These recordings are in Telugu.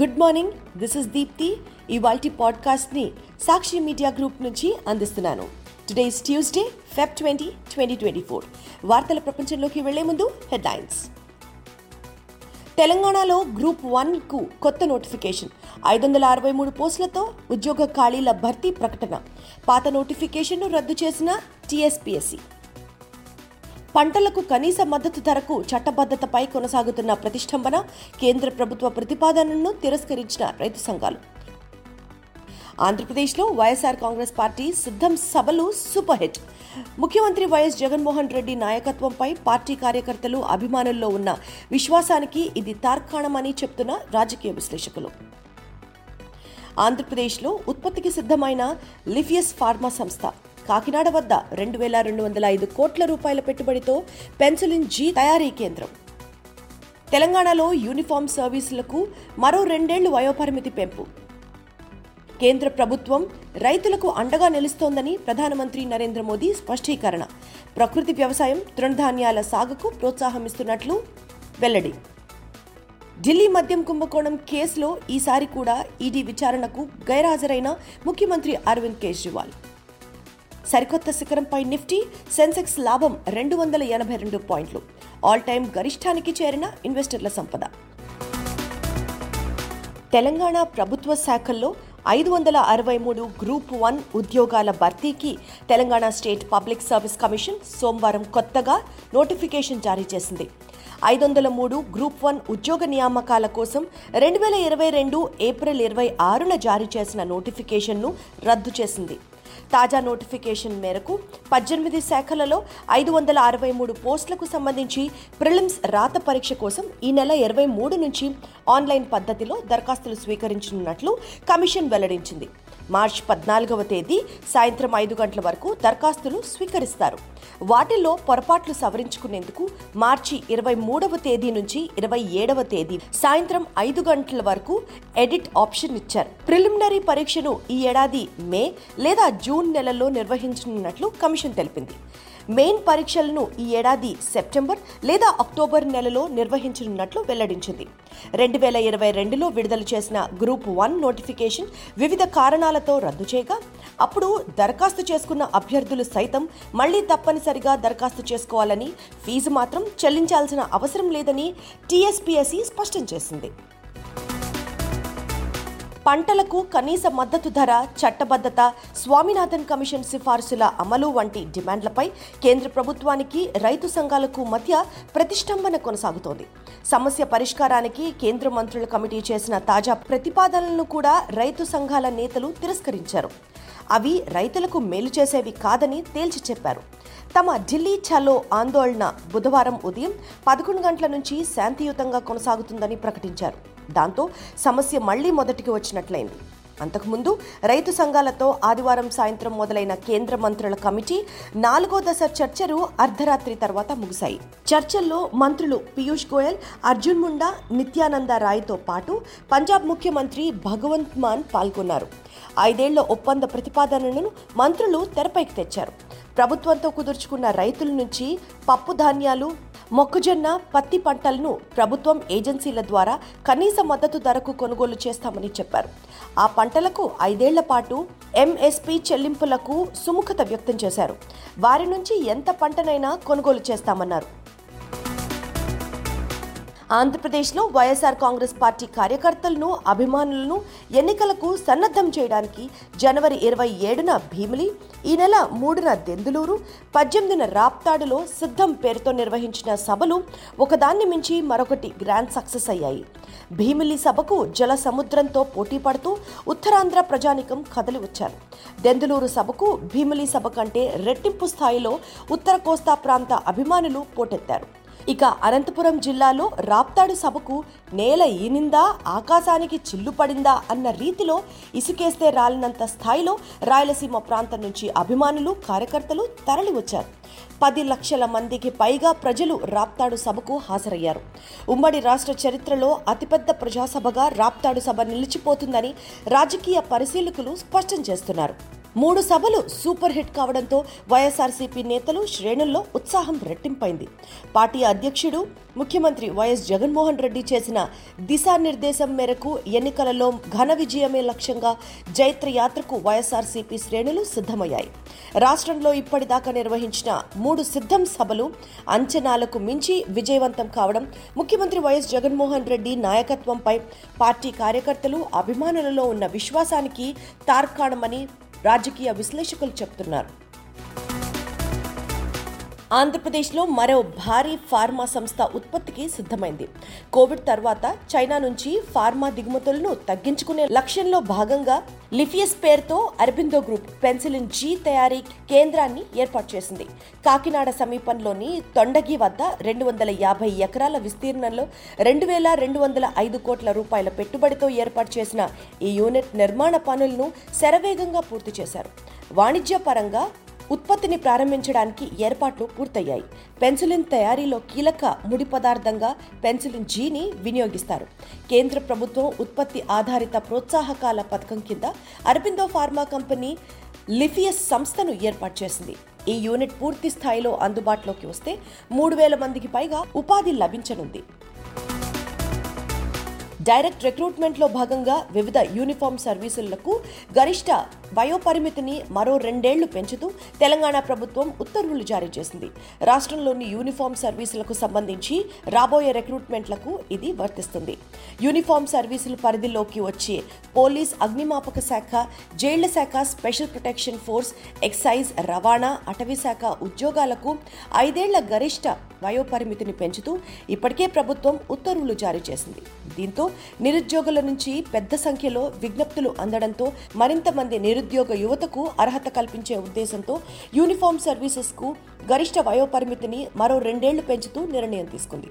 Good morning, this is Deepti. ఇవాల్టి పాడ్కాస్ట్ని సాక్షి మీడియా గ్రూప్ నుంచి అందిస్తున్నాను. Today is Tuesday, Feb 20, 2024. వార్తల ప్రపంచంలోకి వెళ్లే ముందు హెడ్లైన్స్. తెలంగాణలో Group 1కు కొత్త నోటిఫికేషన్. 563 పోస్టులతో ఉద్యోగ ఖాళీల భర్తీ ప్రకటన. పాత నోటిఫికేషన్ను రద్దు చేసిన TSPSC. పంటలకు కనీస మద్దతు ధరకు చట్టబద్ధతపై కొనసాగుతున్న ప్రతిష్టంభన. కేంద్ర ప్రభుత్వ ప్రతిపాదనను తిరస్కరించిన రైతు సంఘాలు. ఆంధ్రప్రదేశ్లో వైఎస్ఆర్ కాంగ్రెస్ పార్టీ సిద్ధం సభలు సూపర్ హిట్. ముఖ్యమంత్రి వైఎస్ జగన్మోహన్ రెడ్డి నాయకత్వంపై పార్టీ కార్యకర్తలు, అభిమానుల్లో ఉన్న విశ్వాసానికి ఇది తార్కాణమని చెప్తున్న రాజకీయ విశ్లేషకులు. ఆంధ్రప్రదేశ్లో ఉత్పత్తికి సిద్ధమైన లిఫియస్ ఫార్మా సంస్థ కాకినాడ వద్ద 2,205 కోట్ల రూపాయల పెట్టుబడితో పెన్సిలిన్ జీ తయారీ కేంద్రం. తెలంగాణలో యూనిఫామ్ సర్వీసులకు మరో 2 ఏళ్లు వయోపరిమితి పెంపు. కేంద్ర ప్రభుత్వం రైతులకు అండగా నిలుస్తోందని ప్రధానమంత్రి నరేంద్ర మోదీ స్పష్టీకరణ. ప్రకృతి వ్యవసాయం, తృణధాన్యాల సాగుకు ప్రోత్సాహమిస్తున్నట్లు వెల్లడి. ఢిల్లీ మద్యం కుంభకోణం కేసులో ఈసారి కూడా ఈడీ విచారణకు గైర్హాజరైన ముఖ్యమంత్రి అరవింద్ కేజ్రీవాల్. సరికొత్త శిఖరంపై నిఫ్టీ, సెన్సెక్స్ లాభం 282 పాయింట్లు. ఆల్ టైమ్ గరిష్టానికి చేరిన ఇన్వెస్టర్ల సంపద. తెలంగాణ ప్రభుత్వ శాఖల్లో 563 Group 1 ఉద్యోగాల భర్తీకి Telangana state public service commission సోమవారం కొత్తగా నోటిఫికేషన్ జారీ చేసింది. 503 Group 1 ఉద్యోగ నియామకాల కోసం 2022 ఏప్రిల్ 26న జారీ చేసిన నోటిఫికేషన్ను రద్దు చేసింది. తాజా నోటిఫికేషన్ మేరకు 18 శాఖలలో 563 పోస్టులకు సంబంధించి ప్రిలిమ్స్ రాత పరీక్ష కోసం ఈ నెల 23 నుంచి ఆన్లైన్ పద్ధతిలో దరఖాస్తులు స్వీకరించనున్నట్లు కమిషన్ వెల్లడించింది. మార్చి 14వ తేదీ సాయంత్రం 5 గంటల వరకు దరఖాస్తులు స్వీకరిస్తారు. వాటిల్లో పొరపాట్లు సవరించుకునేందుకు మార్చి 23వ తేదీ నుంచి 27వ తేదీ సాయంత్రం 5 గంటల వరకు ఎడిట్ ఆప్షన్ ఇచ్చారు. ప్రిలిమినరీ పరీక్షను ఈ ఏడాది మే లేదా జూన్ నెలల్లో నిర్వహించనున్నట్లు కమిషన్ తెలిపింది. మెయిన్ పరీక్షలను ఈ ఏడాది సెప్టెంబర్ లేదా అక్టోబర్ నెలలో నిర్వహించనున్నట్లు వెల్లడించింది. 2022లో విడుదల చేసిన Group 1 నోటిఫికేషన్ వివిధ కారణాలతో రద్దు చేయగా, అప్పుడు దరఖాస్తు చేసుకున్న అభ్యర్థులు సైతం మళ్లీ తప్పనిసరిగా దరఖాస్తు చేసుకోవాలని, ఫీజు మాత్రం చెల్లించాల్సిన అవసరం లేదని TSPSC స్పష్టం చేసింది. పంటలకు కనీస మద్దతు ధర, చట్టబద్ధత, స్వామినాథన్ కమిషన్ సిఫార్సుల అమలు వంటి డిమాండ్లపై కేంద్ర ప్రభుత్వానికి, రైతు సంఘాలకు మధ్య ప్రతిష్టంభన కొనసాగుతోంది. సమస్య పరిష్కారానికి కేంద్ర మంత్రుల కమిటీ చేసిన తాజా ప్రతిపాదనలను కూడా రైతు సంఘాల నేతలు తిరస్కరించారు. అవి రైతులకు మేలు చేసేవి కాదని తేల్చి చెప్పారు. తమ ఢిల్లీ చలో ఆందోళన బుధవారం ఉదయం 11 గంటల నుంచి శాంతియుతంగా కొనసాగుతుందని ప్రకటించారు. దాంతో సమస్య మళ్లీ మొదటికి వచ్చినట్లయింది. అంతకుముందు రైతు సంఘాలతో ఆదివారం సాయంత్రం మొదలైన కేంద్ర మంత్రుల కమిటీ 4వ దశ చర్చలు అర్ధరాత్రి తర్వాత ముగిశాయి. చర్చల్లో మంత్రులు పీయూష్ గోయల్, అర్జున్ ముండా, నిత్యానంద రాయ్తో పాటు పంజాబ్ ముఖ్యమంత్రి భగవంత్ మాన్ పాల్గొన్నారు. 5 ఏళ్ల ఒప్పంద ప్రతిపాదనను మంత్రులు తెరపైకి తెచ్చారు. ప్రభుత్వంతో కుదుర్చుకున్న రైతుల నుంచి పప్పు ధాన్యాలు, మొక్కజొన్న, పత్తి పంటలను ప్రభుత్వం ఏజెన్సీల ద్వారా కనీస మద్దతు ధరకు కొనుగోలు చేస్తామని చెప్పారు. ఆ పంటలకు 5 ఏళ్ల పాటు MSP చెల్లింపులకు సుముఖత వ్యక్తం చేశారు. వారి నుంచి ఎంత పంటనైనా కొనుగోలు చేస్తామన్నారు. ఆంధ్రప్రదేశ్లో వైఎస్ఆర్ కాంగ్రెస్ పార్టీ కార్యకర్తలను, అభిమానులను ఎన్నికలకు సన్నద్ధం చేయడానికి జనవరి 27న భీమిలి, ఈ నెల 3న దెందులూరు, 18న రాప్తాడులో సిద్ధం పేరుతో నిర్వహించిన సభలు ఒకదాన్ని మించి మరొకటి గ్రాండ్ సక్సెస్ అయ్యాయి. భీమిలి సభకు జల సముద్రంతో పోటీ పడుతూ ఉత్తరాంధ్ర ప్రజానికం కదలి వచ్చారు. దెందులూరు సభకు భీమిలి సభ కంటే రెట్టింపు స్థాయిలో ఉత్తర కోస్తా ప్రాంత అభిమానులు పోటెత్తారు. ఇక అనంతపురం జిల్లాలో రాప్తాడు సభకు నేల ఈనిందా, ఆకాశానికి చిల్లు పడిందా అన్న రీతిలో ఇసుకేస్తే రాలినంత స్థాయిలో రాయలసీమ ప్రాంతం నుంచి అభిమానులు, కార్యకర్తలు తరలివచ్చారు. 10 లక్షల మందికి పైగా ప్రజలు రాప్తాడు సభకు హాజరయ్యారు. ఉమ్మడి రాష్ట్ర చరిత్రలో అతిపెద్ద ప్రజాసభగా రాప్తాడు సభ నిలిచిపోతుందని రాజకీయ పరిశీలకులు స్పష్టం చేస్తున్నారు. మూడు సభలు సూపర్ హిట్ కావడంతో వైఎస్ఆర్సీపీ నేతలు శ్రేణుల్లో ఉత్సాహం రెట్టింపైంది. పార్టీ అధ్యక్షుడు ముఖ్యమంత్రి వైఎస్ జగన్మోహన్ రెడ్డి చేసిన దిశానిర్దేశం మేరకు ఎన్నికలలో ఘన విజయమే లక్ష్యంగా జైత్రయాత్రకు వైఎస్ఆర్సీపీ శ్రేణులు సిద్ధమయ్యాయి. రాష్ట్రంలో ఇప్పటిదాకా నిర్వహించిన మూడు సిద్ధం సభలు అంచనాలకు మించి విజయవంతం కావడం ముఖ్యమంత్రి వైఎస్ జగన్మోహన్ రెడ్డి నాయకత్వంపై పార్టీ కార్యకర్తలు అభిమానులలో ఉన్న విశ్వాసానికి తార్కాణమని రాజకీయ విశ్లేషకులు చెబుతున్నారు. ఆంధ్రప్రదేశ్లో మరో భారీ ఫార్మా సంస్థ ఉత్పత్తికి సిద్ధమైంది. కోవిడ్ తర్వాత చైనా నుంచి ఫార్మా దిగుమతులను తగ్గించుకునే లక్ష్యంలో భాగంగా లిఫియస్ పేరుతో అరబిందో గ్రూప్ పెన్సిలిన్ జీ తయారీ కేంద్రాన్ని ఏర్పాటు చేసింది. కాకినాడ సమీపంలోని తొండగి వద్ద 250 ఎకరాల విస్తీర్ణంలో 2,205 కోట్ల రూపాయల పెట్టుబడితో ఏర్పాటు చేసిన ఈ యూనిట్ నిర్మాణ పనులను శరవేగంగా పూర్తి చేశారు. వాణిజ్యపరంగా ఉత్పత్తిని ప్రారంభించడానికి ఏర్పాట్లు పూర్తయ్యాయి. పెన్సిలిన్ తయారీలో కీలక ముడి పదార్థంగా పెన్సిలిన్ జీని వినియోగిస్తారు. కేంద్ర ప్రభుత్వం ఉత్పత్తి ఆధారిత ప్రోత్సాహకాల పథకం కింద అరబిందో ఫార్మా కంపెనీ లిఫియస్ సంస్థను ఏర్పాటు చేసింది. ఈ యూనిట్ పూర్తి స్థాయిలో అందుబాటులోకి వస్తే 3,000 మందికి పైగా ఉపాధి లభించనుంది. డైరెక్ట్ రిక్రూట్మెంట్లో భాగంగా వివిధ యూనిఫామ్ సర్వీసులకు గరిష్ట వయోపరిమితిని మరో 2 ఏళ్లు పెంచుతూ తెలంగాణ ప్రభుత్వం ఉత్తర్వులు జారీ చేసింది. రాష్ట్రంలోని యూనిఫామ్ సర్వీసులకు సంబంధించి రాబోయే రిక్రూట్మెంట్లకు ఇది వర్తిస్తుంది. యూనిఫామ్ సర్వీసుల పరిధిలోకి వచ్చే పోలీస్, అగ్నిమాపక శాఖ, జైళ్ల శాఖ, స్పెషల్ ప్రొటెక్షన్ ఫోర్స్, ఎక్సైజ్, రవాణా, అటవీ శాఖ ఉద్యోగాలకు 5 ఏళ్ల గరిష్ట వయోపరిమితిని పెంచుతూ ఇప్పటికే ప్రభుత్వం ఉత్తర్వులు జారీ చేసింది. దీంతో నిరుద్యోగుల నుంచి పెద్ద సంఖ్యలో విజ్ఞప్తులు అందడంతో మరింత మంది నిరుద్యోగ యువతకు అర్హత కల్పించే ఉద్దేశంతో యూనిఫామ్ సర్వీసెస్కు గరిష్ట వయోపరిమితిని మరో 2 ఏళ్లు పెంచుతూ నిర్ణయం తీసుకుంది.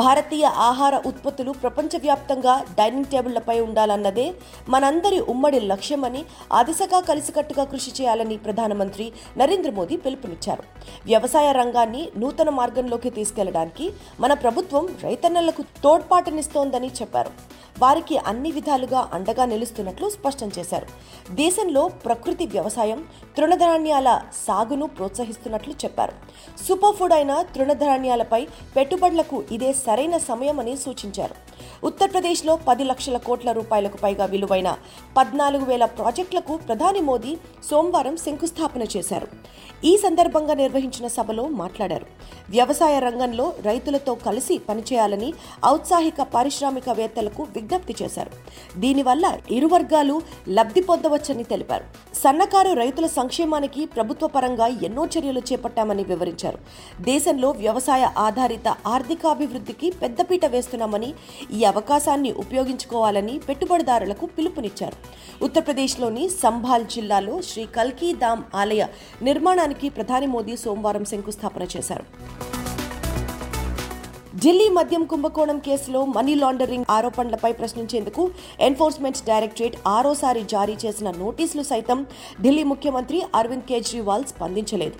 భారతీయ ఆహార ఉత్పత్తులు ప్రపంచవ్యాప్తంగా డైనింగ్ టేబుళ్లపై ఉండాలన్నదే మనందరి ఉమ్మడి లక్ష్యమని, ఆ దిశగా కలిసికట్టుగా కృషి చేయాలని ప్రధానమంత్రి నరేంద్ర మోదీ పిలుపునిచ్చారు. వ్యవసాయ రంగాన్ని నూతన మార్గంలోకి తీసుకెళ్లడానికి మన ప్రభుత్వం రైతన్నలకు తోడ్పాటునిస్తోందని చెప్పారు. వారికి అన్ని విధాలుగా అండగా నిలుస్తున్నట్లు స్పష్టం చేశారు. దేశంలో ప్రకృతి వ్యవసాయం, తృణధాన్యాల సాగును ప్రోత్సహిస్తున్నట్లు చెప్పారు. సూపర్ ఫుడ్ అయిన తృణధాన్యాలపై పెట్టుబడులకు ఇదే సరైన సమయమని సూచించారు. ఉత్తరప్రదేశ్లో 10 లక్షల కోట్ల రూపాయలకు పైగా విలువైన 14,000 ప్రాజెక్టులకు ప్రధాని మోదీ సోమవారం శంకుస్థాపన చేశారు. ఈ సందర్భంగా నిర్వహించిన సభలో మాట్లాడారు. వ్యవసాయ రంగంలో రైతులతో కలిసి పనిచేయాలని ఔత్సాహిక పారిశ్రామికవేత్తలకు విజ్ఞప్తి చేశారు. దీనివల్ల ఇరు వర్గాలు లబ్ధి పొందవచ్చని తెలిపారు. సన్నకారు రైతుల సంక్షేమానికి ప్రభుత్వ పరంగా ఎన్నో చర్యలు చేపట్టామని వివరించారు. దేశంలో వ్యవసాయ ఆధారిత ఆర్థికాభివృద్ధికి పెద్దపీట వేస్తున్నామని, ఈ అవకాశాన్ని ఉపయోగించుకోవాలని పెట్టుబడిదారులకు పిలుపునిచ్చారు. ఉత్తరప్రదేశ్లోని సంభాల్ జిల్లాలో శ్రీ కల్కి ధామ్ ఆలయ నిర్మాణానికి ప్రధాని మోదీ సోమవారం శంకుస్థాపన చేశారు. ఢిల్లీ మద్యం కుంభకోణం కేసులో మనీ లాండరింగ్ ఆరోపణలపై ప్రశ్నించేందుకు ఎన్ఫోర్స్మెంట్ డైరెక్టరేట్ 6వ సారి జారీ చేసిన నోటీసులు సైతం ఢిల్లీ ముఖ్యమంత్రి అరవింద్ కేజ్రీవాల్ స్పందించలేదు.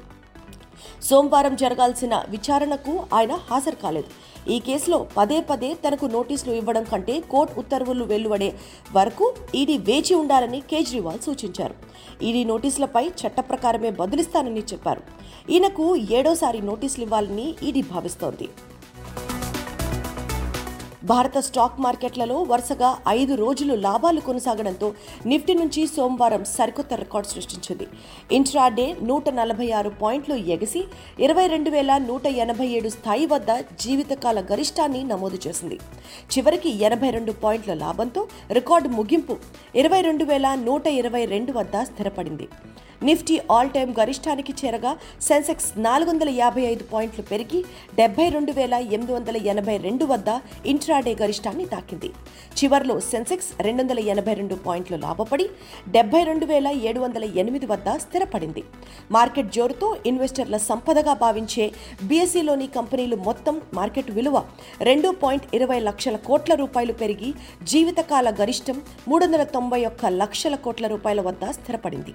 సోమవారం జరగాల్సిన విచారణకు ఆయన హాజరు కాలేదు. ఈ కేసులో 10 పదే తనకు నోటీసులు ఇవ్వడం కంటే కోర్టు ఉత్తర్వులు వెలువడే వరకు ఈడీ వేచి ఉండాలని కేజ్రీవాల్ సూచించారు. ఈడీ నోటీసులపై చట్ట ప్రకారమే బదులిస్తానని చెప్పారు. ఈయనకు 7వ సారి నోటీసులు ఇవ్వాలని ఈడీ భావిస్తోంది. భారత స్టాక్ మార్కెట్లలో వరుసగా 5 రోజులు లాభాలు కొనసాగడంతో నిఫ్టీ నుంచి సోమవారం సరికొత్త రికార్డు సృష్టించింది. ఇంట్రాడే 146 పాయింట్లు ఎగిసి 22,187 స్థాయి వద్ద జీవితకాల గరిష్టాన్ని నమోదు చేసింది. చివరికి 82 పాయింట్ల లాభంతో రికార్డు ముగింపు 22,122 వద్ద స్థిరపడింది. నిఫ్టీ ఆల్ టైమ్ గరిష్టానికి చేరగా సెన్సెక్స్ 455 పాయింట్లు పెరిగి 72,882 వద్ద ఇంట్రాడే గరిష్టాన్ని తాకింది. చివర్లో సెన్సెక్స్ 282 పాయింట్లు లాభపడి 72,708 వద్ద స్థిరపడింది. మార్కెట్ జోరుతో ఇన్వెస్టర్ల సంపదగా భావించే బీఎస్ఈలోని కంపెనీలు మొత్తం మార్కెట్ విలువ 2.20 లక్షల కోట్ల రూపాయలు పెరిగి జీవితకాల గరిష్టం 391 లక్షల కోట్ల రూపాయల వద్ద స్థిరపడింది.